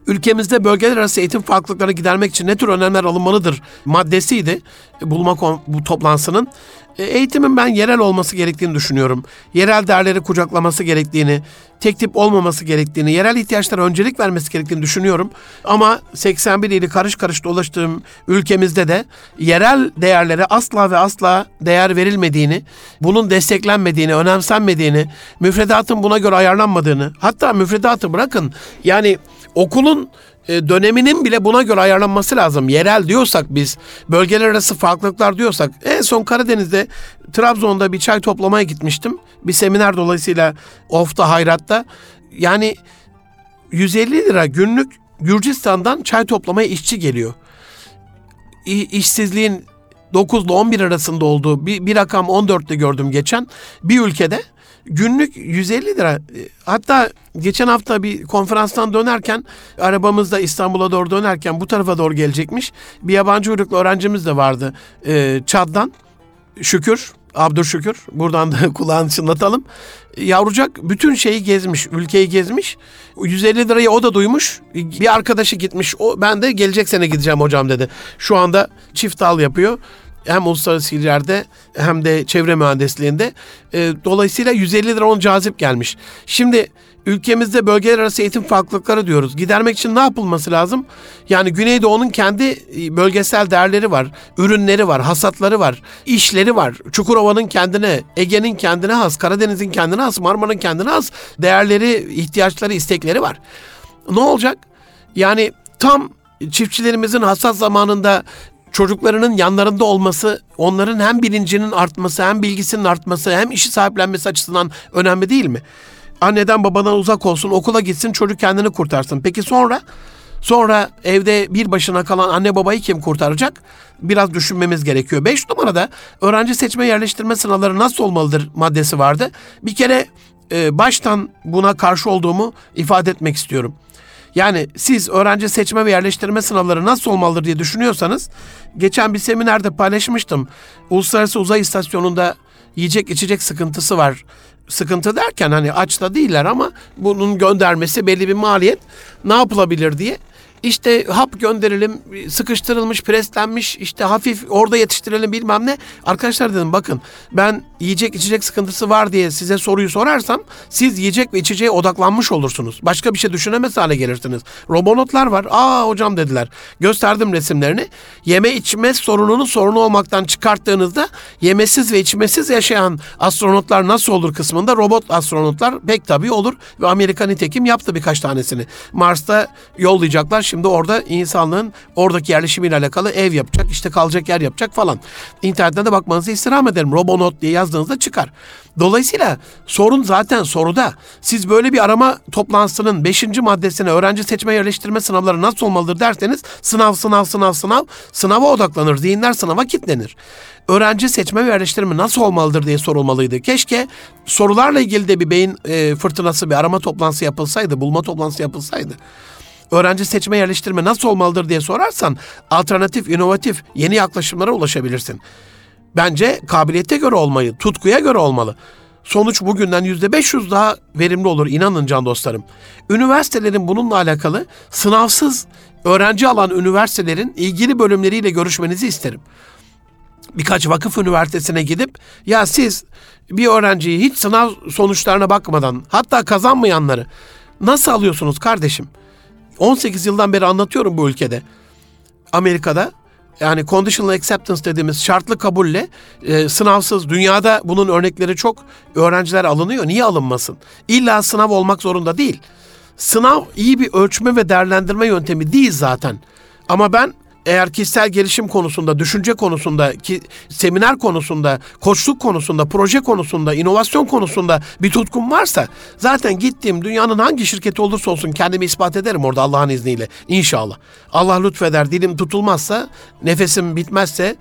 ülkemizde bölgeler arası eğitim farklılıklarını gidermek için ne tür önlemler alınmalıdır maddesiydi bulma bu toplantısının. Eğitimin ben yerel olması gerektiğini düşünüyorum. Yerel değerleri kucaklaması gerektiğini, tek tip olmaması gerektiğini, yerel ihtiyaçlara öncelik vermesi gerektiğini düşünüyorum. Ama seksen bir ili karış karış dolaştığım ülkemizde de yerel değerlere asla ve asla değer verilmediğini, bunun desteklenmediğini, önemsenmediğini, müfredatın buna göre ayarlanmadığını, hatta müfredatı bırakın, yani okulun döneminin bile buna göre ayarlanması lazım. Yerel diyorsak biz, bölgeler arası farklılıklar diyorsak, en son Karadeniz'de Trabzon'da bir çay toplamaya gitmiştim. Bir seminer dolayısıyla Of'ta, Hayrat'ta. Yani yüz elli lira günlük Gürcistan'dan çay toplamaya işçi geliyor. İşsizliğin dokuz ile on bir arasında olduğu bir, bir rakam on dörtte gördüm geçen bir ülkede günlük yüz elli lira. Hatta geçen hafta bir konferanstan dönerken, arabamızda İstanbul'a doğru dönerken bu tarafa doğru gelecekmiş. Bir yabancı uyruklu öğrencimiz de vardı ee, Çad'dan. Şükür, Abdurşükür. Buradan da kulağını çınlatalım. Yavrucak bütün şeyi gezmiş, ülkeyi gezmiş. yüz elli lirayı o da duymuş. Bir arkadaşı gitmiş. O, ben de gelecek sene gideceğim hocam dedi. Şu anda çift dal yapıyor. Hem uluslararası illerde hem de çevre mühendisliğinde. Dolayısıyla yüz elli lira on cazip gelmiş. Şimdi ülkemizde bölgeler arası eğitim farklılıkları diyoruz. Gidermek için ne yapılması lazım? Yani Güneydoğu'nun kendi bölgesel değerleri var, ürünleri var, hasatları var, işleri var. Çukurova'nın kendine, Ege'nin kendine has, Karadeniz'in kendine has, Marmara'nın kendine has değerleri, ihtiyaçları, istekleri var. Ne olacak? Yani tam çiftçilerimizin hasat zamanında çocuklarının yanlarında olması, onların hem bilincinin artması, hem bilgisinin artması, hem işi sahiplenmesi açısından önemli değil mi? Anneden babadan uzak olsun, okula gitsin, çocuk kendini kurtarsın. Peki sonra? Sonra evde bir başına kalan anne babayı kim kurtaracak? Biraz düşünmemiz gerekiyor. Beş numarada öğrenci seçme yerleştirme sınavları nasıl olmalıdır maddesi vardı. Bir kere e, baştan buna karşı olduğumu ifade etmek istiyorum. Yani siz öğrenci seçme ve yerleştirme sınavları nasıl olmalıdır diye düşünüyorsanız, geçen bir seminerde paylaşmıştım. Uluslararası Uzay İstasyonu'nda yiyecek içecek sıkıntısı var. Sıkıntı derken hani aç da değiller ama bunun göndermesi belli bir maliyet. Ne yapılabilir diye. İşte hap gönderelim, sıkıştırılmış, preslenmiş, işte hafif orada yetiştirelim bilmem ne. Arkadaşlar dedim, bakın ben yiyecek içecek sıkıntısı var diye size soruyu sorarsam siz yiyecek ve içeceğe odaklanmış olursunuz. Başka bir şey düşünemez hale gelirsiniz. Robonotlar var. Aa hocam dediler. Gösterdim resimlerini. Yeme içme sorununu sorunu olmaktan çıkarttığınızda yemesiz ve içmesiz yaşayan astronotlar nasıl olur kısmında robot astronotlar pek tabii olur. Ve Amerika nitekim yaptı birkaç tanesini. Mars'ta yollayacaklar. Şimdi orada insanlığın oradaki yerleşimiyle alakalı ev yapacak, işte kalacak yer yapacak falan. İnternetten de bakmanızı istirham ederim. Robonot diye yazdığınızda çıkar. Dolayısıyla sorun zaten soruda. Siz böyle bir arama toplantısının beşinci maddesine öğrenci seçme yerleştirme sınavları nasıl olmalıdır derseniz sınav, sınav, sınav, sınav, sınava odaklanır. Zihinler sınava kilitlenir. Öğrenci seçme ve yerleştirme nasıl olmalıdır diye sorulmalıydı. Keşke sorularla ilgili de bir beyin e, fırtınası, bir arama toplantısı yapılsaydı, bulma toplantısı yapılsaydı. Öğrenci seçme yerleştirme nasıl olmalıdır diye sorarsan alternatif, inovatif, yeni yaklaşımlara ulaşabilirsin. Bence kabiliyete göre olmayı, tutkuya göre olmalı. Sonuç bugünden yüzde beş yüz daha verimli olur, inanın can dostlarım. Üniversitelerin bununla alakalı sınavsız öğrenci alan üniversitelerin ilgili bölümleriyle görüşmenizi isterim. Birkaç vakıf üniversitesine gidip ya siz bir öğrenciyi hiç sınav sonuçlarına bakmadan, hatta kazanmayanları nasıl alıyorsunuz kardeşim? on sekiz yıldan beri anlatıyorum bu ülkede. Amerika'da yani conditional acceptance dediğimiz şartlı kabulle e, sınavsız, dünyada bunun örnekleri çok, öğrenciler alınıyor. Niye alınmasın? İlla sınav olmak zorunda değil. Sınav iyi bir ölçme ve değerlendirme yöntemi değil zaten. Ama ben eğer kişisel gelişim konusunda, düşünce konusunda, ki, seminer konusunda, koçluk konusunda, proje konusunda, inovasyon konusunda bir tutkum varsa zaten gittiğim dünyanın hangi şirketi olursa olsun kendimi ispat ederim orada Allah'ın izniyle inşallah. Allah lütfeder, dilim tutulmazsa, nefesim bitmezse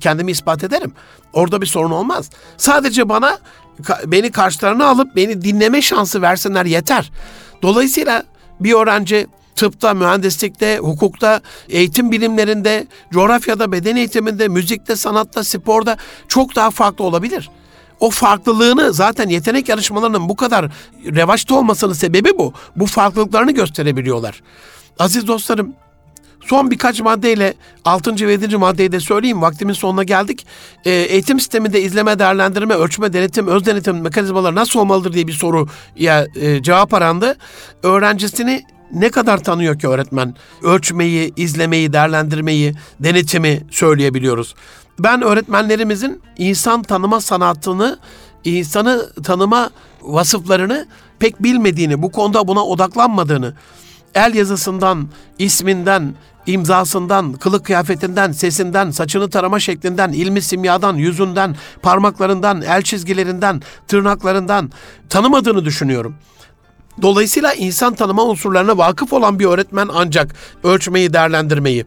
kendimi ispat ederim. Orada bir sorun olmaz. Sadece bana beni karşılarına alıp beni dinleme şansı versinler yeter. Dolayısıyla bir öğrenci tıpta, mühendislikte, hukukta, eğitim bilimlerinde, coğrafyada, beden eğitiminde, müzikte, sanatta, sporda çok daha farklı olabilir. O farklılığını zaten yetenek yarışmalarının bu kadar revaçta olmasının sebebi bu. Bu farklılıklarını gösterebiliyorlar. Aziz dostlarım, son birkaç maddeyle altıncı ve yedinci maddeyi de söyleyeyim. Vaktimin sonuna geldik. E, eğitim sisteminde izleme, değerlendirme, ölçme, denetim, öz denetim mekanizmaları nasıl olmalıdır diye bir soruya e, cevap arandı. Öğrencisini ne kadar tanıyor ki öğretmen? Ölçmeyi, izlemeyi, değerlendirmeyi, denetimi söyleyebiliyoruz. Ben öğretmenlerimizin insan tanıma sanatını, insanı tanıma vasıflarını pek bilmediğini, bu konuda buna odaklanmadığını, el yazısından, isminden, imzasından, kılık kıyafetinden, sesinden, saçını tarama şeklinden, ilmi simyadan, yüzünden, parmaklarından, el çizgilerinden, tırnaklarından tanımadığını düşünüyorum. Dolayısıyla insan tanıma unsurlarına vakıf olan bir öğretmen ancak ölçmeyi, değerlendirmeyi,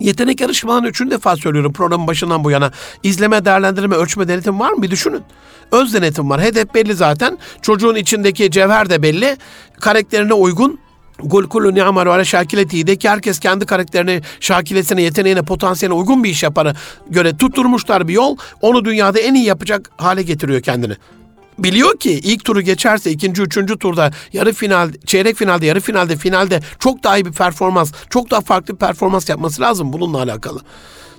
Yetenek yarışmalarını üçüncü defa söylüyorum programın başından bu yana. İzleme, değerlendirme, ölçme, denetim var mı? Bir düşünün. Öz denetim var. Hedef belli zaten. Çocuğun içindeki cevher de belli. Karakterine uygun. Kul kullu ni'amelu ala şakileti'deki herkes kendi karakterine, şakilesine, yeteneğine, potansiyeline uygun bir iş yapana göre tutturmuşlar bir yol. Onu dünyada en iyi yapacak hale getiriyor kendini. Biliyor ki ilk turu geçerse ikinci, üçüncü turda, yarı final, çeyrek finalde, yarı finalde, finalde çok daha iyi bir performans, çok daha farklı bir performans yapması lazım bununla alakalı.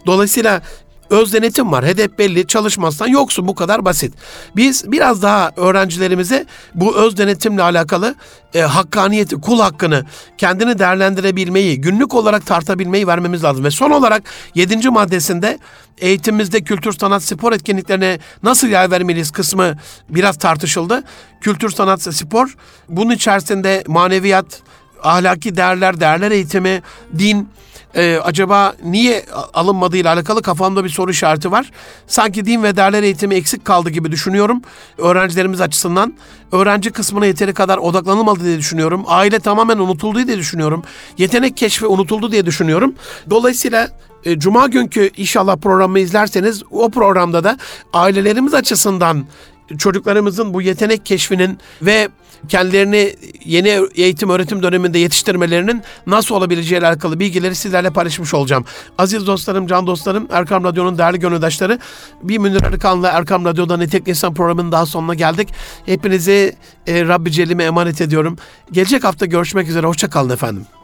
Dolayısıyla öz denetim var, hedef belli, çalışmazsan yoksun, bu kadar basit. Biz biraz daha öğrencilerimize bu öz denetimle alakalı e, hakkaniyeti, kul hakkını, kendini değerlendirebilmeyi, günlük olarak tartabilmeyi vermemiz lazım. Ve son olarak yedinci maddesinde eğitimimizde kültür, sanat, spor etkinliklerine nasıl yer vermeliyiz kısmı biraz tartışıldı. Kültür, sanat, spor, bunun içerisinde maneviyat, ahlaki değerler, değerler eğitimi, din... Ee, acaba niye alınmadığıyla alakalı kafamda bir soru işareti var. Sanki din ve değerler eğitimi eksik kaldı gibi düşünüyorum öğrencilerimiz açısından. Öğrenci kısmına yeteri kadar odaklanılmadı diye düşünüyorum. Aile tamamen unutuldu diye düşünüyorum. Yetenek keşfi unutuldu diye düşünüyorum. Dolayısıyla e, Cuma günkü inşallah programı izlerseniz o programda da ailelerimiz açısından çocuklarımızın bu yetenek keşfinin ve kendilerini yeni eğitim öğretim döneminde yetiştirmelerinin nasıl olabileceğiyle alakalı bilgileri sizlerle paylaşmış olacağım. Aziz dostlarım, can dostlarım, Erkam Radyo'nun değerli gönüldaşları, bir Münir Arıkan'la Erkam Radyo'da Nitel İnsan programının daha sonuna geldik. Hepinizi e, Rabbi Celle'me emanet ediyorum. Gelecek hafta görüşmek üzere. Hoşça kalın efendim.